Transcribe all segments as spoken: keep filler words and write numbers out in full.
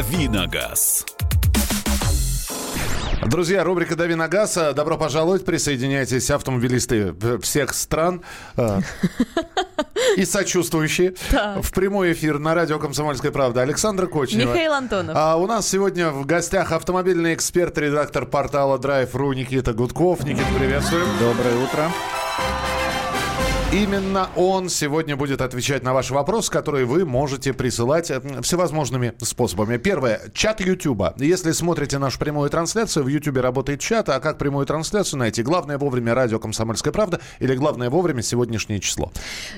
«Дави на газ». Друзья, рубрика «Дави на газ». Добро пожаловать. Присоединяйтесь, автомобилисты всех стран и сочувствующие. Так. В прямой эфир на радио «Комсомольская правда». Александра Кочнева. Михаил Антонов. А у нас сегодня в гостях автомобильный эксперт, редактор портала Drive.ru Никита Гудков. Никита, приветствуем. Доброе утро. Именно он сегодня будет отвечать на ваши вопросы, которые вы можете присылать всевозможными способами. Первое. Чат Ютуба. Если смотрите нашу прямую трансляцию, в Ютубе работает чат. А как прямую трансляцию найти? Главное вовремя радио «Комсомольская правда» или главное вовремя сегодняшнее число.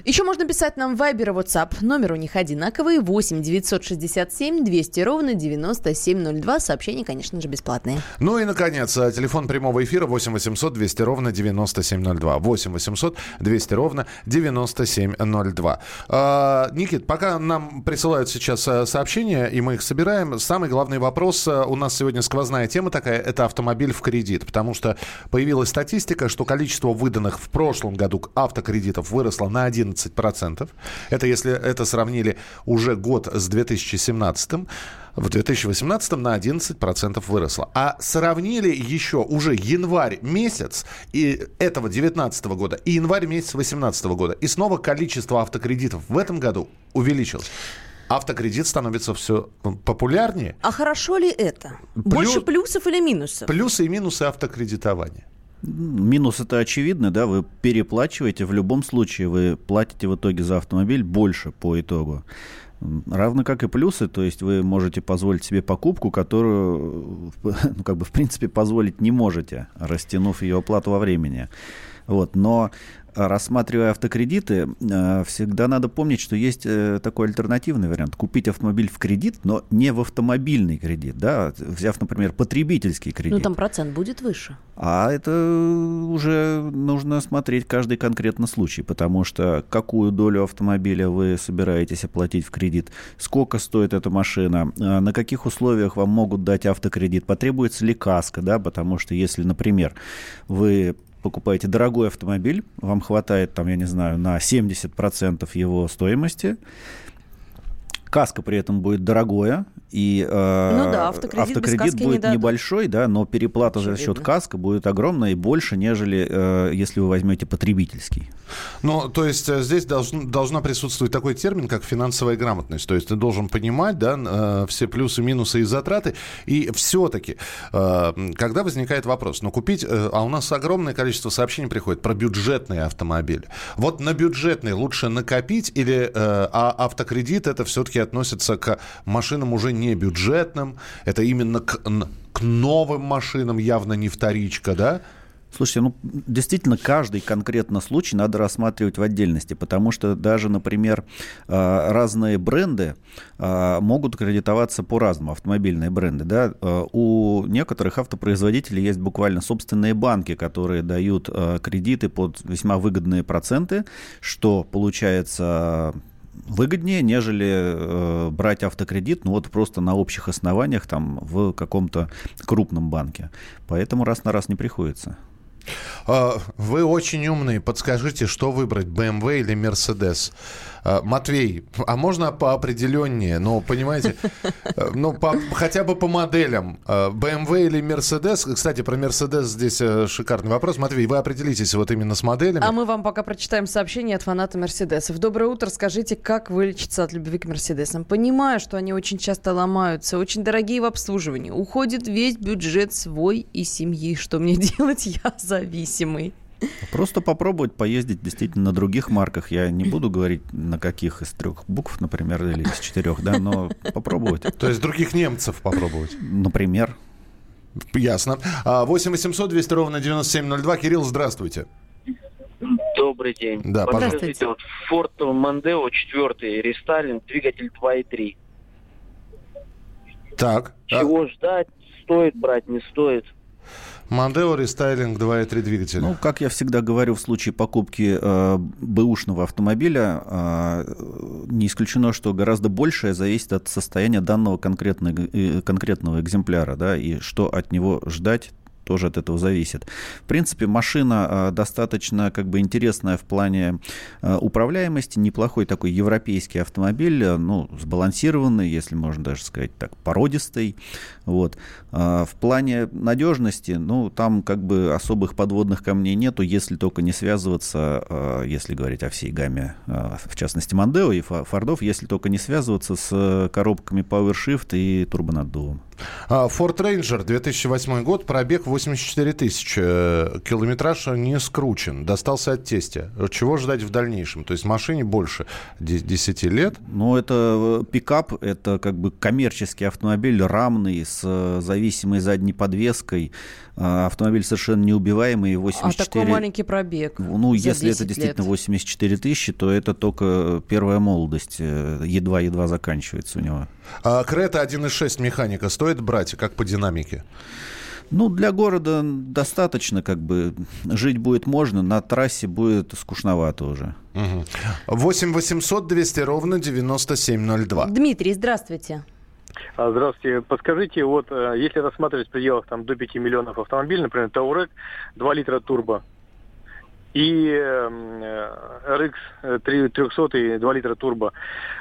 Еще можно писать нам в Viber и WhatsApp. Номер у них одинаковый. восемь девятьсот шестьдесят семь двести ровно девяносто семь ноль два. Сообщения, конечно же, бесплатные. Ну и, наконец, телефон прямого эфира восемь восемьсот двести ровно девяносто семь ноль два. восемь восемьсот двести ровно девяносто семь ноль два. А, Никит, пока нам присылают сейчас сообщения, и мы их собираем, самый главный вопрос, у нас сегодня сквозная тема такая, это автомобиль в кредит, потому что появилась статистика, что количество выданных в прошлом году автокредитов выросло на одиннадцать процентов. Это если это сравнили уже год с две тысячи семнадцатым. В две тысячи восемнадцатом на одиннадцать процентов выросло. А сравнили еще уже январь месяц и этого девятнадцатого года и январь месяц восемнадцатого года. И снова количество автокредитов в этом году увеличилось. Автокредит становится все популярнее. А хорошо ли это? Плю... Больше плюсов или минусов? Плюсы и минусы автокредитования. Минус это очевидно, да, вы переплачиваете. В любом случае вы платите в итоге за автомобиль больше по итогу. Равно как и плюсы, то есть вы можете позволить себе покупку, которую, ну, как бы, в принципе, позволить не можете, растянув ее оплату во времени. Вот. Но рассматривая автокредиты, всегда надо помнить, что есть такой альтернативный вариант. Купить автомобиль в кредит, но не в автомобильный кредит, да, взяв, например, потребительский кредит. Ну, там процент будет выше. А это уже нужно смотреть каждый конкретно случай, потому что какую долю автомобиля вы собираетесь оплатить в кредит, сколько стоит эта машина, на каких условиях вам могут дать автокредит, потребуется ли каска, да, потому что если, например, вы... покупаете дорогой автомобиль, вам хватает, там, я не знаю, на семьдесят процентов его стоимости. Каска при этом будет дорогое, и э, ну да, автокредит, автокредит будет не небольшой, да, но переплата очевидно за счет каска будет огромная и больше, нежели э, если вы возьмете потребительский. Ну, то есть здесь должен, должна присутствовать такой термин, как финансовая грамотность. То есть ты должен понимать, да, все плюсы, минусы и затраты. И все-таки, э, когда возникает вопрос, ну, купить, э, а у нас огромное количество сообщений приходит про бюджетные автомобили. Вот на бюджетный лучше накопить, или э, а автокредит это все-таки относятся к машинам уже не бюджетным, это именно к, к новым машинам, явно не вторичка, да? Слушайте, ну, действительно, каждый конкретно случай надо рассматривать в отдельности, потому что даже, например, разные бренды могут кредитоваться по-разному, автомобильные бренды, да. У некоторых автопроизводителей есть буквально собственные банки, которые дают кредиты под весьма выгодные проценты, что получается... выгоднее, нежели э, брать автокредит, ну вот просто на общих основаниях там в каком-то крупном банке. Поэтому раз на раз не приходится. Вы очень умные. Подскажите, что выбрать, бэ эм вэ или Mercedes? Матвей, а можно поопределеннее? Ну, понимаете, ну, по, хотя бы по моделям. бэ эм вэ или Mercedes? Кстати, про Mercedes здесь шикарный вопрос. Матвей, вы определитесь вот именно с моделями. А мы вам пока прочитаем сообщение от фаната Mercedes. Доброе утро. Скажите, как вылечиться от любви к Mercedes? Понимаю, что они очень часто ломаются, очень дорогие в обслуживании. Уходит весь бюджет свой и семьи. Что мне делать? Я зависимый. Просто попробовать поездить действительно на других марках. Я не буду говорить, на каких из трех букв, например, или из четырех, да, но попробовать. То есть других немцев попробовать? Например. Ясно. восемь восемьсот двести ровно девяносто семь ноль два. Кирилл, здравствуйте. Добрый день. Да, пожалуйста. Вот Ford Mondeo четыре, рестайлинг, двигатель два и три. Так. Чего а... ждать? Стоит брать, не стоит? Мондео, рестайлинг, два и три двигателя. Ну, как я всегда говорю, в случае покупки э, бэушного автомобиля, э, не исключено, что гораздо большее зависит от состояния данного конкретного, конкретного экземпляра, да, и что от него ждать, тоже от этого зависит. В принципе, машина достаточно как бы интересная в плане управляемости. Неплохой такой европейский автомобиль, ну, сбалансированный, если можно даже сказать так, породистый. Вот. В плане надежности, ну, там как бы особых подводных камней нету, если только не связываться, если говорить о всей гамме, в частности, Mondeo и Фордов, если только не связываться с коробками PowerShift и турбонаддувом. Ford Ranger, две тысячи восьмой год, пробег восемьдесят четыре тысячи, километраж не скручен, достался от тестя. Чего ждать в дальнейшем? То есть машине больше десяти лет? Ну, это пикап, это как бы коммерческий автомобиль, рамный, с зависимой задней подвеской. Автомобиль совершенно неубиваемый. восемьдесят четыре... А такой маленький пробег? Ну, если это действительно лет. восемьдесят четыре тысячи, то это только первая молодость. Едва-едва заканчивается у него. Крета один и шесть механика стоит брать, как по динамике? Ну, для города достаточно, как бы, жить будет можно, на трассе будет скучновато уже. восемь восемьсот двести ровно девяносто семь ноль два. Дмитрий, здравствуйте. Здравствуйте. Подскажите, вот если рассматривать в пределах там, до пяти миллионов автомобилей, например, Touareg, два литра турбо, и эр икс триста и два литра турбо.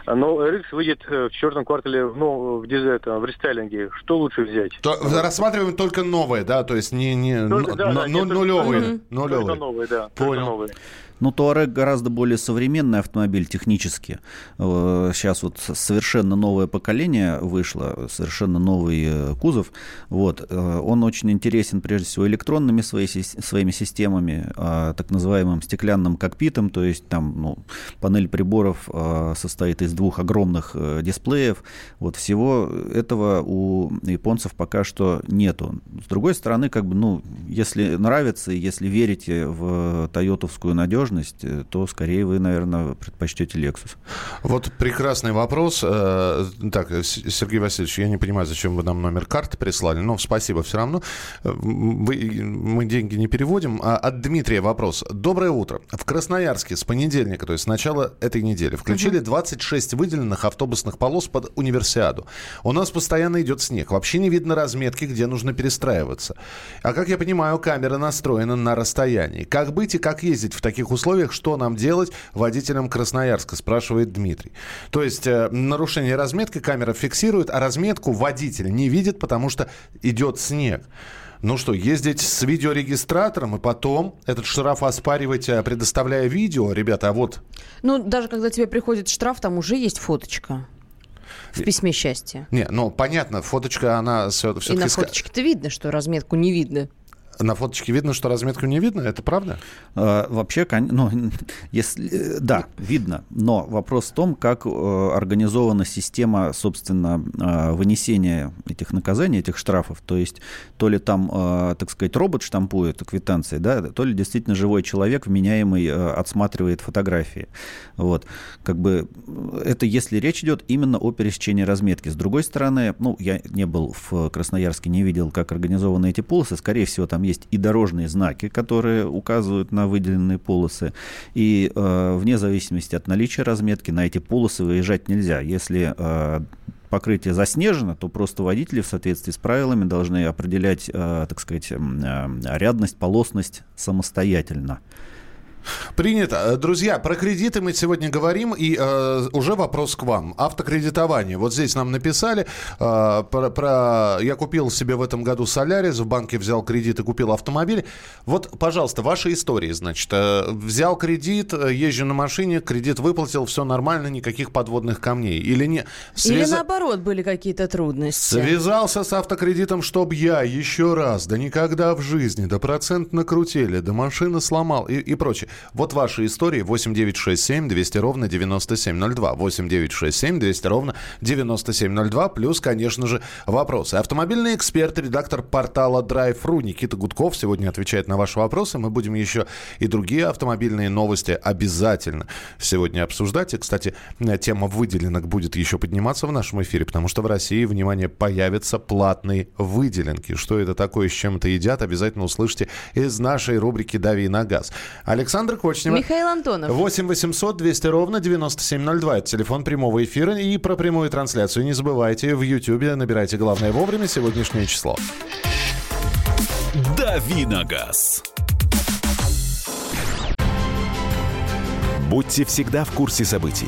Но эр икс выйдет в четвертом квартале ну, в, дизайне, в рестайлинге. Что лучше взять? То, рассматриваем только новые, да? То есть не, не только, н- да, н- да, н- нулевые. Только, нулевые. Только новые, да. Понял. Новые. Ну, Touareg гораздо более современный автомобиль технически. Сейчас вот совершенно новое поколение вышло, совершенно новый кузов. Вот. Он очень интересен, прежде всего, электронными свои, своими системами, так называемым стеклянным кокпитом. То есть там ну, панель приборов состоит из двух огромных дисплеев. Вот всего этого у японцев пока что нету. С другой стороны, как бы, ну, если нравится, если верите в тойотовскую надежность, то скорее вы, наверное, предпочтете Lexus. Вот прекрасный вопрос. Так, Сергей Васильевич, я не понимаю, зачем вы нам номер карты прислали, но спасибо все равно. Вы, мы деньги не переводим. От Дмитрия вопрос. Доброе утро. В Красноярске с понедельника, то есть с начала этой недели, включили двадцать шесть выделенных автобусных полос под универсиаду. У нас постоянно идет снег. Вообще не видно разметки, где нужно перестраиваться. А как я понимаю, камера настроена на расстоянии. Как быть и как ездить в таких условиях? условиях, что нам делать водителям Красноярска, спрашивает Дмитрий. То есть э, нарушение разметки камера фиксирует, а разметку водитель не видит, потому что идет снег. Ну что, ездить с видеорегистратором и потом этот штраф оспаривать, предоставляя видео, ребята, а вот... Ну, даже когда тебе приходит штраф, там уже есть фоточка. В письме счастья. Не, ну, понятно, фоточка, она... все-таки. И на фоточке-то видно, что разметку не видно. На фоточке видно, что разметку не видно, это правда? А, вообще, ну, если, да, видно, но вопрос в том, как организована система, собственно, вынесения этих наказаний, этих штрафов, то есть то ли там, так сказать, робот штампует квитанции, да, то ли действительно живой человек, вменяемый, отсматривает фотографии. Вот, как бы это если речь идет именно о пересечении разметки. С другой стороны, ну, я не был в Красноярске, не видел, как организованы эти полосы, скорее всего, там есть и дорожные знаки, которые указывают на выделенные полосы. И э, вне зависимости от наличия разметки на эти полосы выезжать нельзя. Если э, покрытие заснежено, то просто водители в соответствии с правилами должны определять, э, так сказать, э, рядность, полосность самостоятельно. Принято. Друзья, про кредиты мы сегодня говорим, и э, уже вопрос к вам. Автокредитование. Вот здесь нам написали, э, про, про я купил себе в этом году Solaris, в банке взял кредит и купил автомобиль. Вот, пожалуйста, ваши истории, значит. Э, взял кредит, езжу на машине, кредит выплатил, все нормально, никаких подводных камней. Или не? Связ... Или наоборот были какие-то трудности. Связался с автокредитом, чтоб я еще раз, да никогда в жизни, да процент накрутили, да машина сломал и, и прочее. Вот ваши истории. восемь девятьсот шестьдесят семь двести ровно девяносто семь ноль два. восемь девятьсот шестьдесят семь двести ровно девяносто семь ноль два. Плюс, конечно же, вопросы. Автомобильный эксперт, редактор портала Drive.ru Никита Гудков сегодня отвечает на ваши вопросы. Мы будем еще и другие автомобильные новости обязательно сегодня обсуждать. И, кстати, тема выделенок будет еще подниматься в нашем эфире, потому что в России, внимание, появятся платные выделенки. Что это такое, с чем это едят, обязательно услышите из нашей рубрики «Дави на газ». Александр Александра Кочнева. Михаил Антонов. восемь восемьсот двести ровно девяносто семь ноль два. Это телефон прямого эфира. И про прямую трансляцию не забывайте. В Ютьюбе набирайте «Главное вовремя» сегодняшнее число. «Дави на газ». Будьте всегда в курсе событий.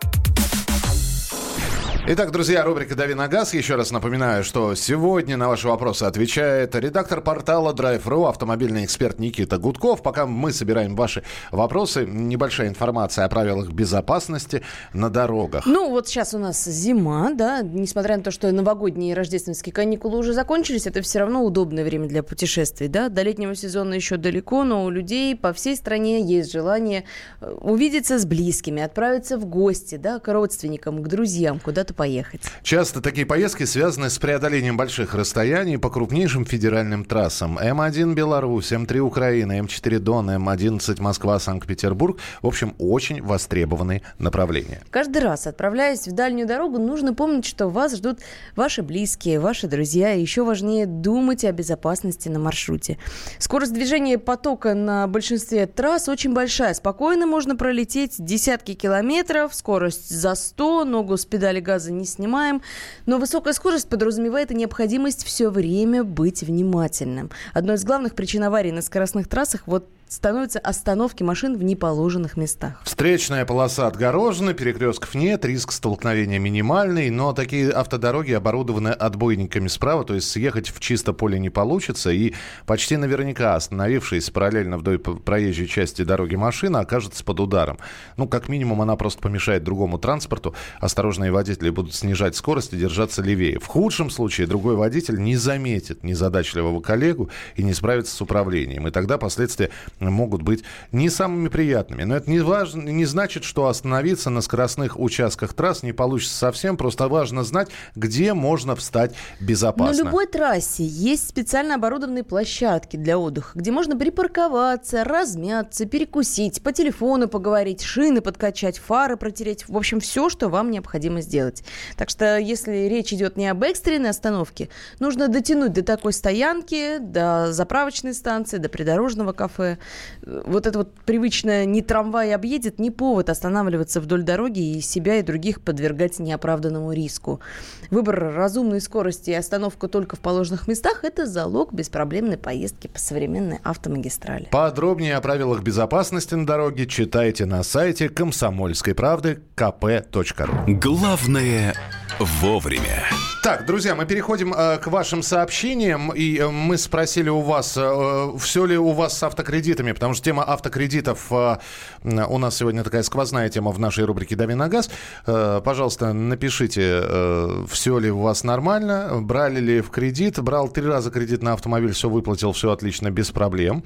Итак, друзья, рубрика «Дави на газ». Еще раз напоминаю, что сегодня на ваши вопросы отвечает редактор портала Drive.ru, автомобильный эксперт Никита Гудков. Пока мы собираем ваши вопросы, небольшая информация о правилах безопасности на дорогах. Ну, вот сейчас у нас зима, да, несмотря на то, что новогодние и рождественские каникулы уже закончились, это все равно удобное время для путешествий, да. До летнего сезона еще далеко, но у людей по всей стране есть желание увидеться с близкими, отправиться в гости, да, к родственникам, к друзьям, куда-то поехать. Часто такие поездки связаны с преодолением больших расстояний по крупнейшим федеральным трассам. эм один Беларусь, эм три Украина, эм четыре Дон, эм одиннадцать Москва, Санкт-Петербург. В общем, очень востребованные направления. Каждый раз, отправляясь в дальнюю дорогу, нужно помнить, что вас ждут ваши близкие, ваши друзья. И еще важнее думать о безопасности на маршруте. Скорость движения потока на большинстве трасс очень большая. Спокойно можно пролететь десятки километров, скорость за сто, ногу с педали газа не снимаем, но высокая скорость подразумевает и необходимость все время быть внимательным. Одной из главных причин аварий на скоростных трассах вот становятся остановки машин в неположенных местах. Встречная полоса отгорожена, перекрестков нет, риск столкновения минимальный, но такие автодороги оборудованы отбойниками справа, то есть съехать в чисто поле не получится, и почти наверняка остановившись параллельно вдоль проезжей части дороги машина окажется под ударом. Ну, как минимум, она просто помешает другому транспорту, осторожные водители будут снижать скорость и держаться левее. В худшем случае другой водитель не заметит незадачливого коллегу и не справится с управлением, и тогда последствия могут быть не самыми приятными. Но это не, важно, не значит, что остановиться на скоростных участках трасс не получится совсем. Просто важно знать, где можно встать безопасно. На любой трассе есть специально оборудованные площадки для отдыха, где можно припарковаться, размяться, перекусить, по телефону поговорить, шины подкачать, фары протереть. В общем, все, что вам необходимо сделать. Так что, если речь идет не об экстренной остановке, нужно дотянуть до такой стоянки, до заправочной станции, до придорожного кафе. Вот это вот привычное «не трамвай объедет» не повод останавливаться вдоль дороги и себя и других подвергать неоправданному риску. Выбор разумной скорости и остановка только в положенных местах – это залог беспроблемной поездки по современной автомагистрали. Подробнее о правилах безопасности на дороге читайте на сайте Комсомольской правды ка пэ точка ру. Главное – вовремя. Так, друзья, мы переходим э, к вашим сообщениям, и э, мы спросили у вас, э, все ли у вас с автокредитами, потому что тема автокредитов э, у нас сегодня такая сквозная тема в нашей рубрике «Дави на газ». Э, пожалуйста, напишите, э, все ли у вас нормально, брали ли в кредит, брал три раза кредит на автомобиль, все выплатил, все отлично, без проблем.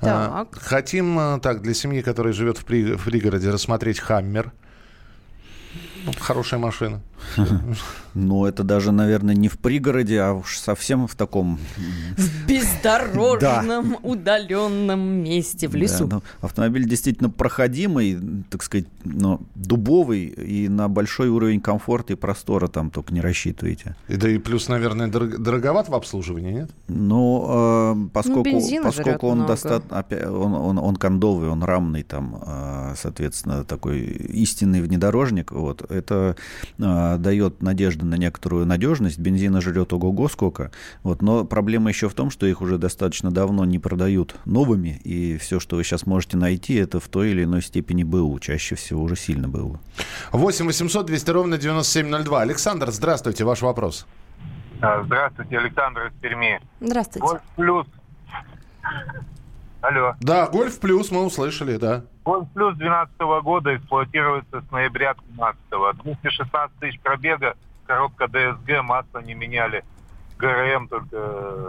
Так. Э, хотим, э, так, для семьи, которая живет в, при, в пригороде, рассмотреть «Хаммер». Хорошая машина. Ну, это даже, наверное, не в пригороде, а уж совсем в таком... В бездорожном, удаленном месте, в лесу. Автомобиль действительно проходимый, так сказать, дубовый, и на большой уровень комфорта и простора там только не рассчитываете. Да и плюс, наверное, дороговат в обслуживании, нет? Ну, поскольку он достаточно... Он кондовый, он рамный там, соответственно, такой истинный внедорожник, вот, это... дает надежду на некоторую надежность. Бензина жрет ого-го сколько. Вот. Но проблема еще в том, что их уже достаточно давно не продают новыми. И все, что вы сейчас можете найти, это в той или иной степени БУ. Чаще всего уже сильно БУ. восемь восемьсот двести ровно девяносто семь ноль два. Александр, здравствуйте. Ваш вопрос. Здравствуйте, Александр из Перми. Здравствуйте. Гольф Плюс. Алло. Да, Гольф Плюс мы услышали, да. Гольф Плюс двенадцатого года эксплуатируется с ноября двенадцатого. двести шестнадцать тысяч пробега, коробка дэ эс гэ, масло не меняли. гэ эр эм только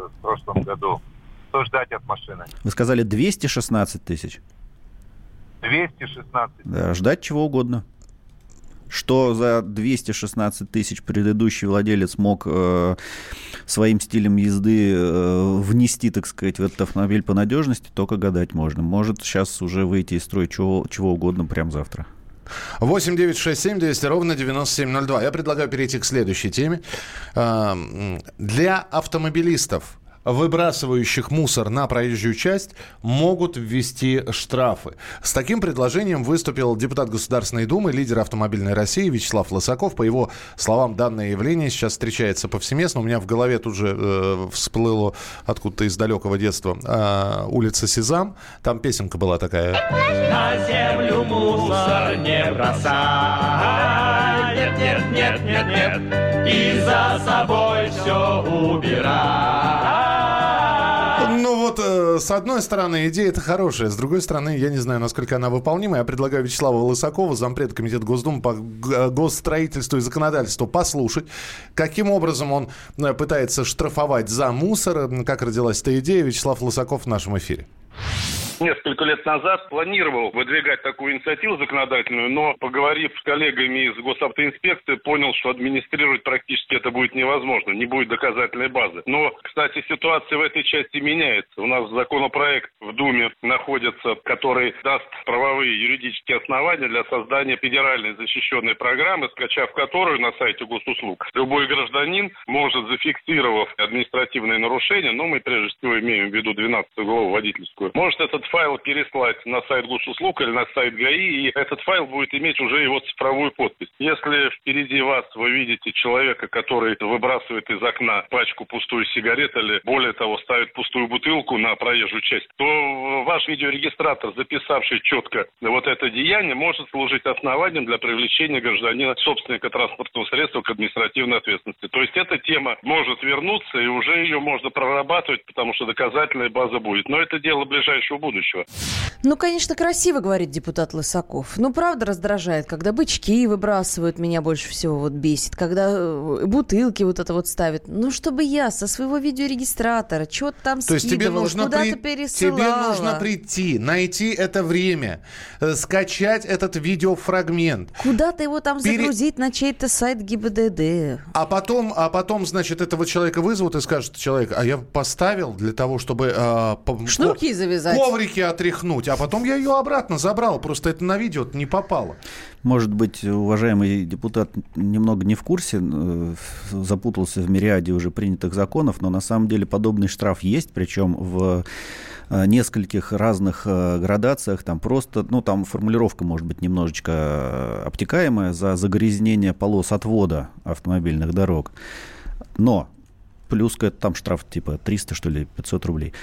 в прошлом году. Что ждать от машины? Вы сказали двести шестнадцать тысяч? двести шестнадцать тысяч. Да, ждать чего угодно. Что за двести шестнадцать тысяч предыдущий владелец мог э, своим стилем езды э, внести, так сказать, в этот автомобиль по надежности, только гадать можно. Может сейчас уже выйти из строя чего, чего угодно прямо завтра. восемь девятьсот шестьдесят семь двести ровно девяносто семь ноль два. Я предлагаю перейти к следующей теме. Для автомобилистов, выбрасывающих мусор на проезжую часть, могут ввести штрафы. С таким предложением выступил депутат Государственной Думы, лидер Автомобильной России Вячеслав Лысаков. По его словам, данное явление сейчас встречается повсеместно. У меня в голове тут же э, всплыло откуда-то из далекого детства э, улица Сезам. Там песенка была такая. На землю мусор не бросай. Нет, нет, нет, нет, нет. И за собой все убирай. Ну вот, э, с одной стороны, идея это хорошая, с другой стороны, я не знаю, насколько она выполнима. Я предлагаю Вячеславу Лысакову, зампреда комитета Госдумы по госстроительству и законодательству, послушать, каким образом он пытается штрафовать за мусор, как родилась эта идея. Вячеслав Лысаков в нашем эфире. Несколько лет назад планировал выдвигать такую инициативу законодательную, но, поговорив с коллегами из госавтоинспекции, понял, что администрировать практически это будет невозможно, не будет доказательной базы. Но, кстати, ситуация в этой части меняется. У нас законопроект в Думе находится, который даст правовые юридические основания для создания федеральной защищенной программы, скачав которую на сайте госуслуг, любой гражданин может, зафиксировав административные нарушения, но мы прежде всего имеем в виду двенадцатую главу водительскую, может этот файл переслать на сайт госуслуг или на сайт ГАИ, и этот файл будет иметь уже его цифровую подпись. Если впереди вас вы видите человека, который выбрасывает из окна пачку пустую сигарет или, более того, ставит пустую бутылку на проезжую часть, то ваш видеорегистратор, записавший четко вот это деяние, может служить основанием для привлечения гражданина, собственника транспортного средства, к административной ответственности. То есть эта тема может вернуться, и уже ее можно прорабатывать, потому что доказательная база будет. Но это дело ближайшего будущего. Ну, конечно, красиво, говорит депутат Лысаков. Ну, правда раздражает, когда бычки выбрасывают, меня больше всего вот бесит, когда бутылки вот это вот ставят. Ну, чтобы я со своего видеорегистратора что-то там скидывала, то есть тебе нужно куда-то при... пересылала. Тебе нужно прийти, найти это время, скачать этот видеофрагмент. Куда-то его там Пере... загрузить на чей-то сайт ГИБДД. А потом, а потом, значит, этого человека вызовут и скажут, человек, а я поставил для того, чтобы... Э, по... Шнурки завязать. Коврики отряхнуть, а потом я ее обратно забрал, просто это на видео не попало. Может быть, уважаемый депутат немного не в курсе, запутался в мириаде уже принятых законов, но на самом деле подобный штраф есть, причем в нескольких разных градациях, там просто, ну там формулировка может быть немножечко обтекаемая, за загрязнение полос отвода автомобильных дорог, но... Плюс к этому там штраф типа триста, что ли, пятьсот рублей.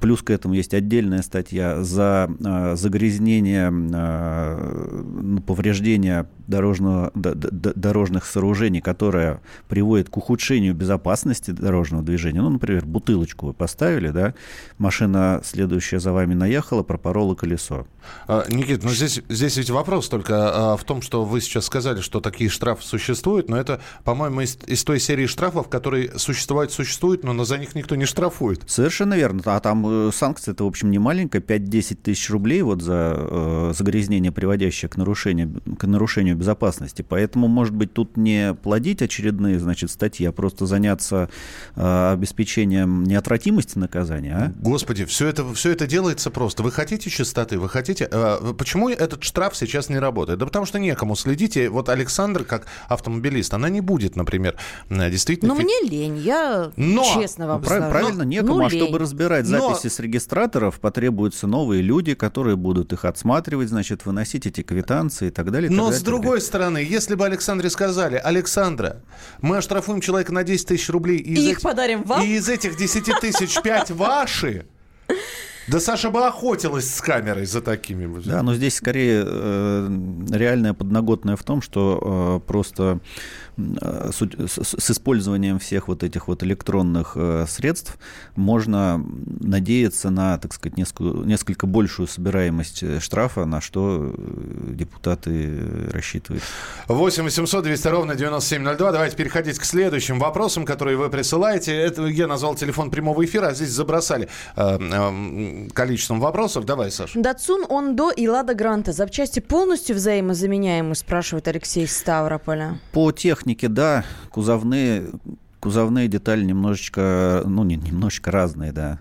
Плюс к этому есть отдельная статья за э, загрязнение, э, повреждение дорожного, д- д- дорожных сооружений, которое приводит к ухудшению безопасности дорожного движения. Ну, например, бутылочку вы поставили, да, машина следующая за вами наехала, пропорола колесо. А, Никит, ну здесь, здесь ведь вопрос только а, в том, что вы сейчас сказали, что такие штрафы существуют, но это, по-моему, из, из той серии штрафов, которые существуют существует, но за них никто не штрафует. Совершенно верно. А там санкция-то, в общем, не маленькая. пять-десять тысяч рублей вот за э, загрязнение, приводящее к нарушению, к нарушению безопасности. Поэтому, может быть, тут не плодить очередные, значит, статьи, а просто заняться э, обеспечением неотвратимости наказания. А? Господи, все это, все это делается просто. Вы хотите чистоты, вы хотите... Э, почему этот штраф сейчас не работает? Да потому что некому следить. И вот Александра, как автомобилист, она не будет, например, действительно... Ну, фи... мне лень. Я Но, честно вам прав, правильно, некому. Ну, а чтобы разбирать записи Но... с регистраторов, потребуются новые люди, которые будут их отсматривать, значит, выносить эти квитанции и так далее. И Но, так далее, с другой стороны, если бы Александре сказали, Александра, мы оштрафуем человека на десять тысяч рублей, и, и из их эти... подарим вам, и из этих десять тысяч пять ваши... Да Саша бы охотилась с камерой за такими. Да, но здесь скорее э, реальная подноготная в том, что э, просто э, с, с использованием всех вот этих вот электронных э, средств можно надеяться на, так сказать, несколько, несколько большую собираемость штрафа, на что депутаты рассчитывают. восемь восемьсот двести ровно девяносто семь ноль два. Давайте переходить к следующим вопросам, которые вы присылаете. Это я назвал телефон прямого эфира, а здесь забросали. большим количеством вопросов. Давай, Саша. Датсун, Ондо и Лада Гранта. Запчасти полностью взаимозаменяемы, спрашивает Алексей из Ставрополя. По технике, да. Кузовные, кузовные детали немножечко, ну, не, немножечко разные, да.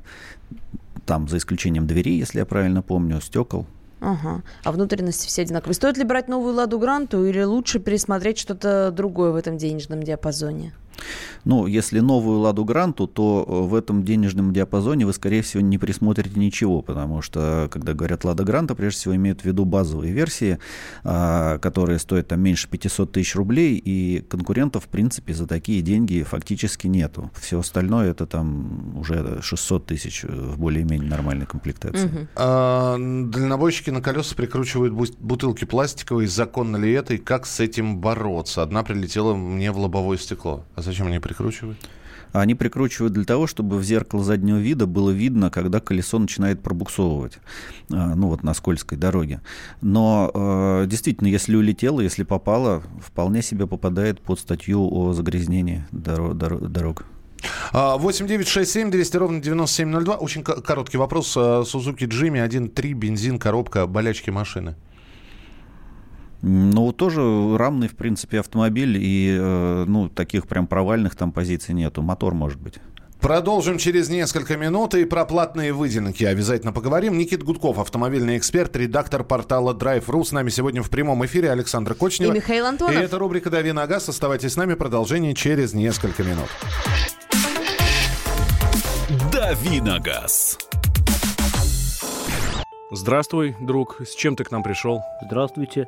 Там, за исключением двери, если я правильно помню, стекол. Ага. А внутренности все одинаковые. Стоит ли брать новую «Ладу Гранту» или лучше пересмотреть что-то другое в этом денежном диапазоне? Ну, если новую «Ладу Гранту», то в этом денежном диапазоне вы, скорее всего, не присмотрите ничего, потому что, когда говорят «Лада Гранта», прежде всего имеют в виду базовые версии, которые стоят там меньше пятьсот тысяч рублей, и конкурентов, в принципе, за такие деньги фактически нету. Все остальное — это там уже шестьсот тысяч в более-менее нормальной комплектации. Угу. А, дальнобойщики на колеса прикручивают бутылки пластиковые. Законно ли это и как с этим бороться? Одна прилетела мне в лобовое стекло. Зачем они прикручивают? Они прикручивают для того, чтобы в зеркало заднего вида было видно, когда колесо начинает пробуксовывать, ну вот на скользкой дороге. Но действительно, если улетело, если попало, вполне себе попадает под статью о загрязнении дорог. дорог. восемь девятьсот шестьдесят семь двести ровно девяносто семь ноль два. Очень короткий вопрос. Сузуки Джимми один и три, бензин, коробка, болячки машины. Ну, тоже рамный, в принципе, автомобиль, и ну, таких прям провальных там позиций нету. Мотор, может быть. Продолжим через несколько минут и про платные выделки обязательно поговорим. Никита Гудков, автомобильный эксперт, редактор портала Drive.ru. С нами сегодня в прямом эфире Александра Кочнева. И Михаил Антонов. И это рубрика «Дави на газ». Оставайтесь с нами. Продолжение через несколько минут. «Дави на газ». Здравствуй, друг. С чем ты к нам пришел? Здравствуйте.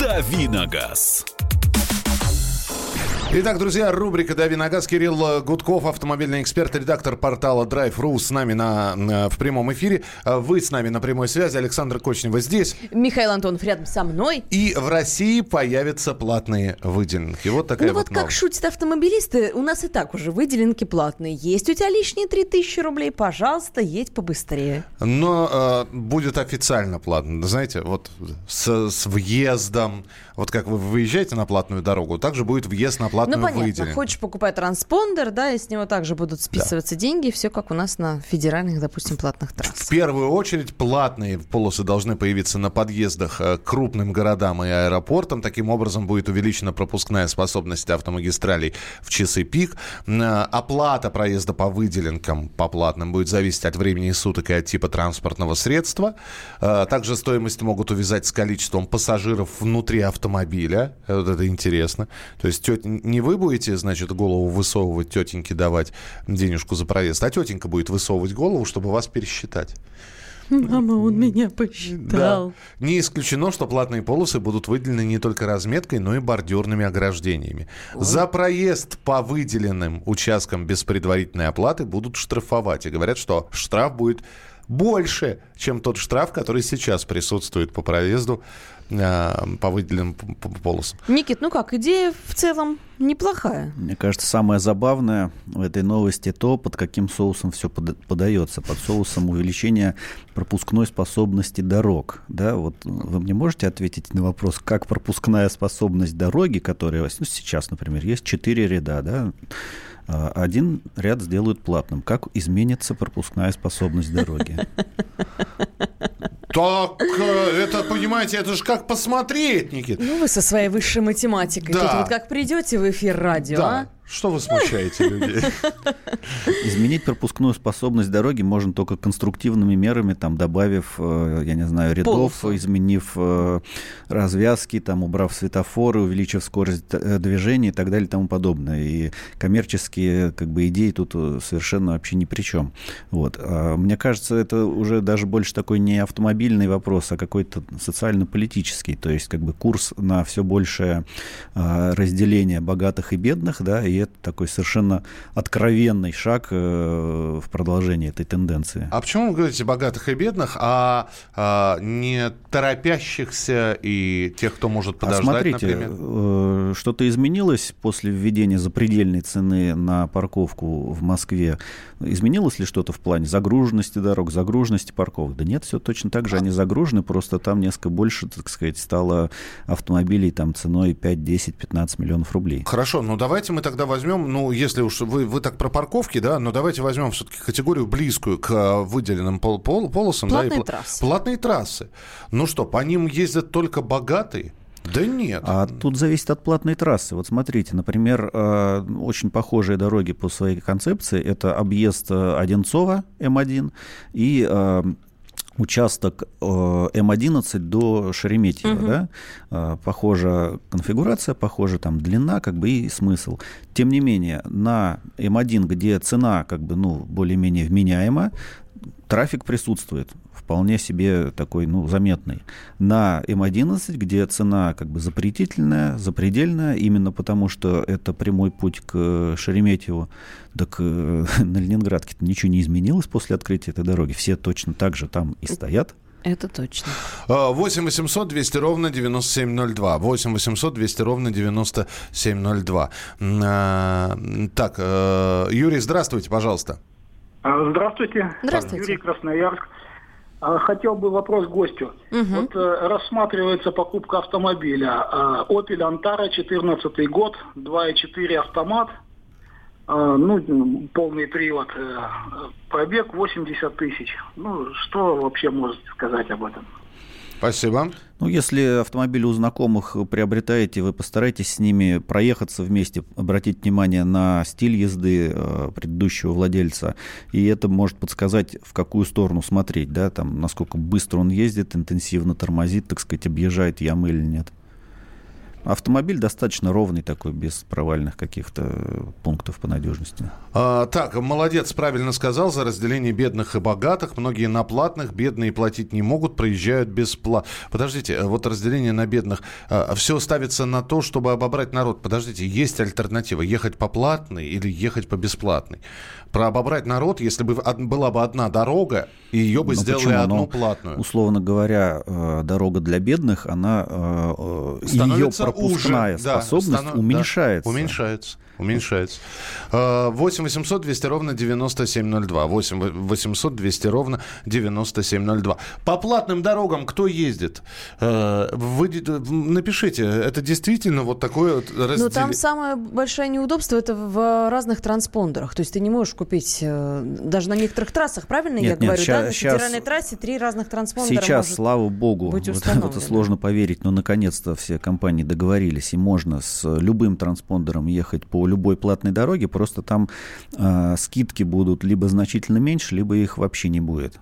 «Дави на газ». Итак, друзья, рубрика «Дави на газ». Кирилл Гудков, автомобильный эксперт, редактор портала Drive.ru с нами на, на, в прямом эфире. Вы с нами на прямой связи. Александра Кочнева здесь. Михаил Антонов рядом со мной. И в России появятся платные выделенки. Вот такая ну вот, вот как новость. Шутят автомобилисты, у нас и так уже выделенки платные. Есть у тебя лишние три тысячи рублей, пожалуйста, едь побыстрее. Но э, будет официально платно. Знаете, вот с, с въездом, вот как вы выезжаете на платную дорогу, также будет въезд на платную дорогу. Ну, понятно. Выделение. Хочешь покупать транспондер, да, и с него также будут списываться да. деньги. Все как у нас на федеральных, допустим, платных трассах. В первую очередь платные полосы должны появиться на подъездах к крупным городам и аэропортам. Таким образом будет увеличена пропускная способность автомагистралей в часы пик. Оплата проезда по выделенкам, по платным, будет зависеть от времени суток и от типа транспортного средства. Также стоимость могут увязать с количеством пассажиров внутри автомобиля. Вот это интересно. То есть не Не вы будете, значит, голову высовывать, тетеньке давать денежку за проезд, а тетенька будет высовывать голову, чтобы вас пересчитать. Мама, он меня посчитал. Да. Не исключено, что платные полосы будут выделены не только разметкой, но и бордюрными ограждениями. Ой. За проезд по выделенным участкам без предварительной оплаты будут штрафовать. И говорят, что штраф будет больше, чем тот штраф, который сейчас присутствует по проезду по выделенным полосам. Никит, ну как, идея в целом неплохая. Мне кажется, самое забавное в этой новости то, под каким соусом все подается. Под соусом увеличения пропускной способности дорог. Да, вот вы мне можете ответить на вопрос, как пропускная способность дороги, которая ну, сейчас, например, есть четыре ряда, да, один ряд сделают платным. Как изменится пропускная способность дороги? Так, это, понимаете, это же как посмотреть, Никита. Ну, вы со своей высшей математикой. Да. Тут вот как придете в эфир радио, да. а? Что вы смущаете людей? Изменить пропускную способность дороги можно только конструктивными мерами, там, добавив, я не знаю, рядов, полосы, изменив развязки, там, убрав светофоры, увеличив скорость движения и так далее и тому подобное. И коммерческие как бы, идеи тут совершенно вообще ни при чем. Вот. Мне кажется, это уже даже больше такой не автомобильный вопрос, а какой-то социально-политический. То есть как бы курс на все большее разделение богатых и бедных, да, и и это такой совершенно откровенный шаг в продолжении этой тенденции. А почему вы говорите богатых и бедных, а, а не торопящихся и тех, кто может подождать, а смотрите, например? Что-то изменилось после введения запредельной цены на парковку в Москве? Изменилось ли что-то в плане загруженности дорог, загруженности парковок? Да нет, все точно так же, они загружены, просто там несколько больше, так сказать, стало автомобилей там ценой пять, десять, пятнадцать миллионов рублей. Хорошо, ну давайте мы тогда возьмем, ну если уж вы, вы так про парковки, да, но давайте возьмем все-таки категорию близкую к выделенным пол, пол, полосам. Платные, да, и трассы. Платные трассы. Ну что, по ним ездят только богатые? Да нет. А тут зависит от платной трассы. Вот смотрите, например, очень похожие дороги по своей концепции. Это объезд Одинцова, М один, и участок М одиннадцать до Шереметьево. Угу. Да? Похожа конфигурация, похожа там длина, как бы, и смысл. Тем не менее, на М один, где цена, как бы, ну, более-менее вменяема, трафик присутствует, вполне себе такой, ну, заметный. На М одиннадцать, где цена как бы запретительная, запредельная, именно потому что это прямой путь к Шереметьеву, так на Ленинградке-то ничего не изменилось после открытия этой дороги. Все точно так же там и стоят. Это точно. восемь восемьсот двести ровно девяносто семь ноль два. восемь восемьсот двести ровно девяносто семь ноль два. Так, Юрий, здравствуйте, пожалуйста. Здравствуйте. Здравствуйте. Юрий, Красноярск. Хотел бы вопрос гостю. Угу. Вот рассматривается покупка автомобиля. Opel Antara, четырнадцатый год, два и четыре автомат, ну, полный привод, пробег восемьдесят тысяч. Ну, что вообще можете сказать об этом? Спасибо. Ну, если автомобили у знакомых приобретаете, вы постарайтесь с ними проехаться вместе, обратить внимание на стиль езды э, предыдущего владельца, и это может подсказать, в какую сторону смотреть, да, там, насколько быстро он ездит, интенсивно тормозит, так сказать, объезжает ямы или нет. Автомобиль достаточно ровный такой, без провальных каких-то пунктов по надежности. А, так, молодец, правильно сказал, за разделение бедных и богатых. Многие на платных, бедные платить не могут, проезжают бесплатно. Подождите, вот разделение на бедных. А, все ставится на то, чтобы обобрать народ. Подождите, есть альтернатива. Ехать по платной или ехать по бесплатной. Про обобрать народ, если бы была бы одна дорога, и ее бы, но сделали почему? Одну, но, платную. Условно говоря, дорога для бедных, она становится... ее пропускная уже, способность, да, станов... уменьшается. Да, уменьшается. Уменьшается. восемь восемьсот двести ровно девяносто семь ноль два. восемь восемьсот двести ровно девяносто семь ноль два. По платным дорогам кто ездит? Вы напишите. Это действительно вот такое разделение. Ну, там самое большое неудобство — это в разных транспондерах. То есть ты не можешь купить даже на некоторых трассах, правильно, нет, я нет, говорю? Ща, да? На федеральной трассе три разных транспондера. Сейчас, слава богу, вот это сложно поверить, но наконец-то все компании договорились, и можно с любым транспондером ехать по любой платной дороге, просто там э, скидки будут либо значительно меньше, либо их вообще не будет.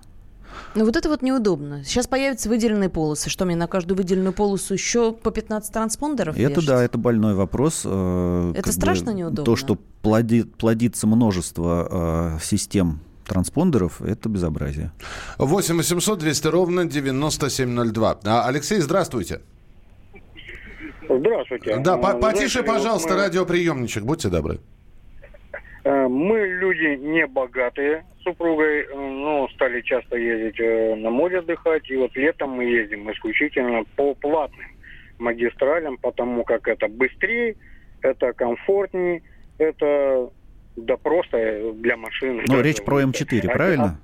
Ну вот это вот неудобно. Сейчас появятся выделенные полосы. Что, мне на каждую выделенную полосу еще по пятнадцать транспондеров вешать? Это да, это больной вопрос. Э, это страшно бы, неудобно. То, что плоди, плодится множество э, систем транспондеров, это безобразие. восемь восемьсот двести ровно девяносто семь ноль два. А, Алексей, здравствуйте. Здравствуйте. Да, по- потише, Знаете, пожалуйста, мы... радиоприемничек, будьте добры. Мы люди не богатые с супругой, но стали часто ездить на море отдыхать. И вот летом мы ездим исключительно по платным магистралям, потому как это быстрее, это комфортнее, это да просто для машин. Ну, речь про М4, правильно?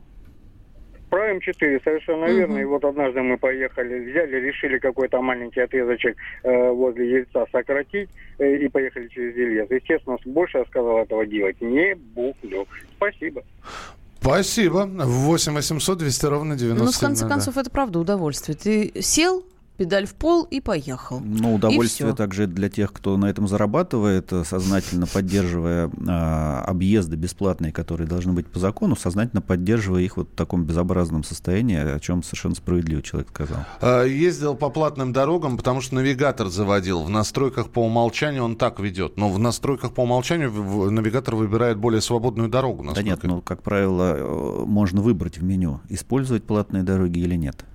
Про М4, совершенно mm-hmm. верно. И вот однажды мы поехали, взяли, решили какой-то маленький отрезочек э, возле Ельца сократить э, и поехали через Ельец. Естественно, больше я сказал этого делать не буду. Спасибо. Спасибо. восемь восемьсот двести ровно девяносто семь. Ну, в конце концов, да. Это правда удовольствие. Ты сел, педаль в пол и поехал. Ну, удовольствие также для тех, кто на этом зарабатывает, сознательно поддерживая э, объезды бесплатные, которые должны быть по закону, сознательно поддерживая их вот в таком безобразном состоянии, о чем совершенно справедливо человек сказал. Ездил по платным дорогам, потому что навигатор заводил. В настройках по умолчанию он так ведет. Но в настройках по умолчанию навигатор выбирает более свободную дорогу. Насколько... Да нет, ну, как правило, можно выбрать в меню, использовать платные дороги или нет.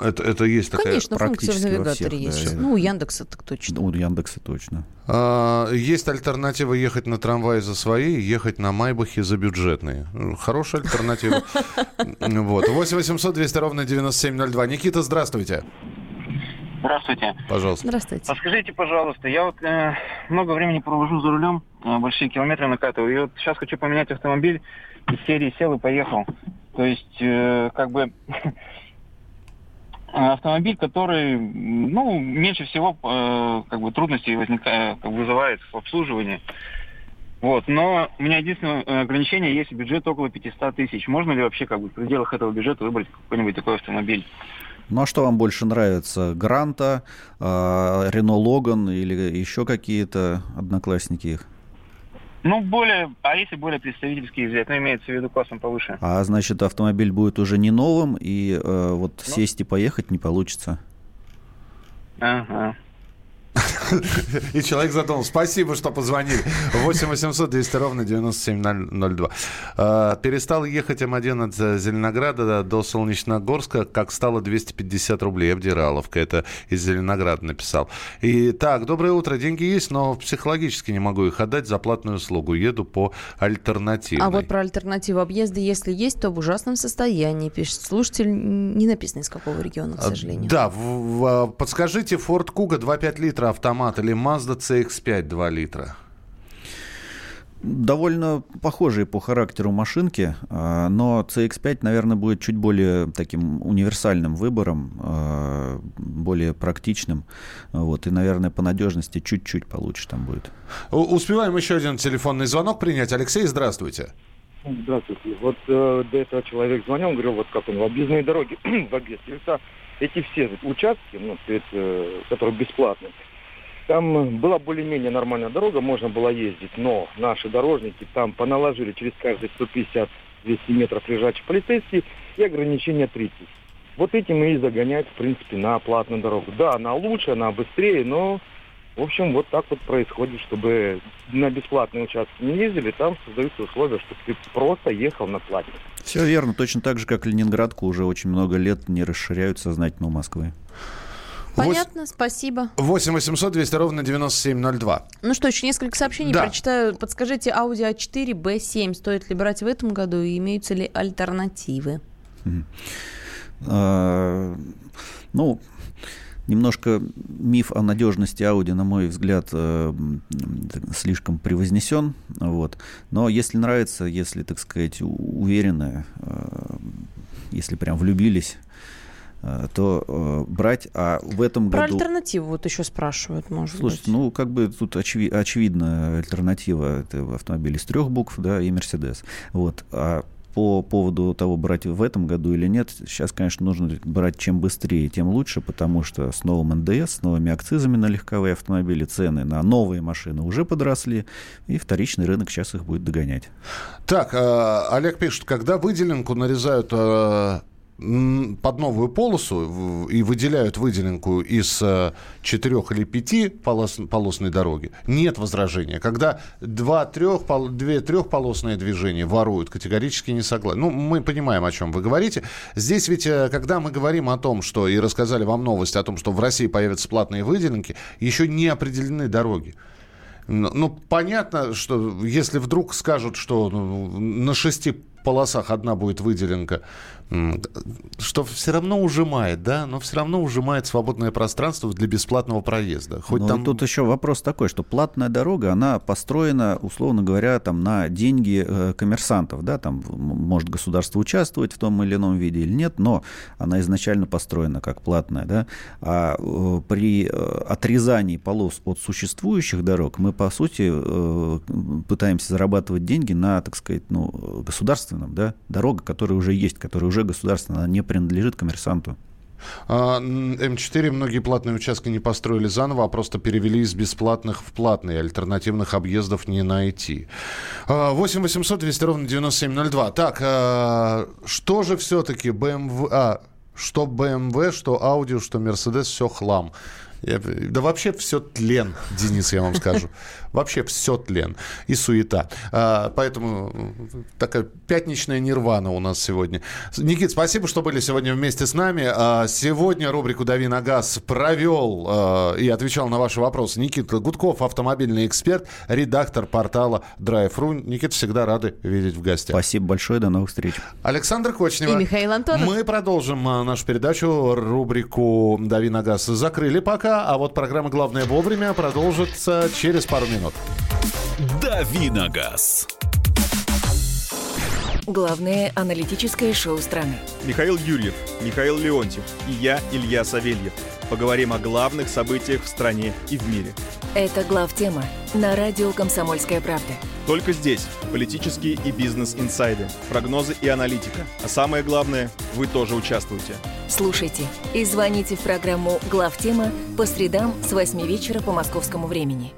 Это, это есть такая, конечно, практически функция в навигаторе во всех, есть. Да. Ну, у Яндекса так точно. Ну, у Яндекса точно. А, есть альтернатива ехать на трамвае за свои, ехать на Майбахе за бюджетные. Хорошая альтернатива. восемь восемьсот двести ровно девяносто семь ноль два. Никита, здравствуйте. Здравствуйте. Пожалуйста. Здравствуйте. Подскажите, пожалуйста, я вот э, много времени провожу за рулем, э, большие километры накатываю, и вот сейчас хочу поменять автомобиль, из серии сел и поехал. То есть, э, как бы, автомобиль, который, ну, меньше всего, э, как бы, трудностей возникает, как бы, вызывает в обслуживании. Вот, но у меня единственное ограничение, есть бюджет около пятьсот тысяч. Можно ли вообще, как бы, в пределах этого бюджета выбрать какой-нибудь такой автомобиль? Ну а что вам больше нравится? Гранта, Рено Логан или еще какие-то одноклассники их? Ну, более, а если более представительские взять, ну, имеется в виду классом повыше. А значит, автомобиль будет уже не новым, и э, вот ну? сесть и поехать не получится. Ага. И человек задумал. Спасибо, что позвонили. восемь восемьсот двести ровно девяносто семь ноль два. Перестал ехать М один от Зеленограда до Солнечногорска, как стало двести пятьдесят рублей. Обдираловка. Это из Зеленограда написал. И так, доброе утро. Деньги есть, но психологически не могу их отдать за платную услугу. Еду по альтернативной. А вот про альтернативу объезда, если есть, то в ужасном состоянии, пишет слушатель. Не написано, из какого региона, к сожалению. Да, в, в, подскажите, Ford Kuga два и пять литра автомат или Mazda си икс пять два литра? Довольно похожие по характеру машинки, но си икс пять, наверное, будет чуть более таким универсальным выбором, более практичным. Вот, и, наверное, по надежности чуть-чуть получше там будет. Успеваем еще один телефонный звонок принять. Алексей, здравствуйте. Здравствуйте. Вот э, до этого человек звонил, он говорил, вот как он в объездной дороге, в объезд леса, эти все участки, ну, это, которые бесплатные, там была более-менее нормальная дорога, можно было ездить, но наши дорожники там поналожили через каждые сто пятьдесят - двести метров лежачие полицейские и ограничение тридцать. Вот этим и загоняют, в принципе, на платную дорогу. Да, она лучше, она быстрее, но, в общем, вот так вот происходит, чтобы на бесплатные участки не ездили, там создаются условия, чтобы ты просто ехал на платную. Все верно, точно так же, как Ленинградку уже очень много лет не расширяют сознательно у Москвы. Понятно, спасибо. восемь восемьсот двести ровно девяносто семь ноль два. Ну что, еще несколько сообщений, да, прочитаю. Подскажите, Audi а четыре бэ семь стоит ли брать в этом году и имеются ли альтернативы? Ну, немножко миф о надежности Audi, на мой взгляд, слишком превознесен. Вот. Но если нравится, если, так сказать, уверенно, если прям влюбились, то э, брать, а в этом Про году... Про альтернативу вот еще спрашивают, может Слушайте, быть. Слушайте, ну, как бы тут очеви... очевидна альтернатива. Это автомобиль из трех букв, да, и Mercedes. Вот. А по поводу того, брать в этом году или нет, сейчас, конечно, нужно брать чем быстрее, тем лучше, потому что с новым эн дэ эс, с новыми акцизами на легковые автомобили, цены на новые машины уже подросли, и вторичный рынок сейчас их будет догонять. Так, э, Олег пишет, когда выделенку нарезают... Э... под новую полосу и выделяют выделенку из четырех или пяти полос, полосной дороги, нет возражения. Когда два трех, две трехполосные движения воруют, категорически не согласен. Ну, мы понимаем, о чем вы говорите. Здесь ведь, когда мы говорим о том, что, и рассказали вам новость о том, что в России появятся платные выделенки, еще не определены дороги. Ну, понятно, что если вдруг скажут, что на шести полосах одна будет выделенка, что все равно ужимает, да, но все равно ужимает свободное пространство для бесплатного проезда. Хоть ну, там... Тут еще вопрос такой, что платная дорога, она построена, условно говоря, там, на деньги э, коммерсантов, да, там может государство участвовать в том или ином виде или нет, но она изначально построена как платная, да, а э, при э, отрезании полос от существующих дорог мы, по сути, э, пытаемся зарабатывать деньги на, так сказать, ну, государственном, да, дорога, которая уже есть, которая уже государственная, она не принадлежит коммерсанту. эм четыре многие платные участки не построили заново, а просто перевели из бесплатных в платные. Альтернативных объездов не найти. восемь восемьсот двести ровно девяносто семь ноль два. Так, что же все-таки бэ эм вэ... А, что бэ эм вэ, что Audi, что Mercedes, все хлам. Я, да вообще все тлен, Денис, я вам скажу. Вообще все тлен и суета. А, поэтому такая пятничная нирвана у нас сегодня. Никит, спасибо, что были сегодня вместе с нами. А, сегодня рубрику «Дави на газ» провел а, и отвечал на ваши вопросы Никита Гудков, автомобильный эксперт, редактор портала Drive.ru. Никита, всегда рады видеть в гостях. Спасибо большое, до новых встреч. Александра Кочнева. И Михаил Антонов. Мы продолжим нашу передачу, рубрику «Дави на газ» закрыли пока. А вот программа «Главное вовремя» продолжится через пару минут. «Дави на газ». Главное аналитическое шоу страны. Михаил Юрьев, Михаил Леонтьев и я, Илья Савельев. Поговорим о главных событиях в стране и в мире. Это «Главтема» на радио «Комсомольская правда». Только здесь политические и бизнес-инсайды, прогнозы и аналитика. А самое главное, вы тоже участвуете. Слушайте и звоните в программу «Главтема» по средам с восьми вечера по московскому времени.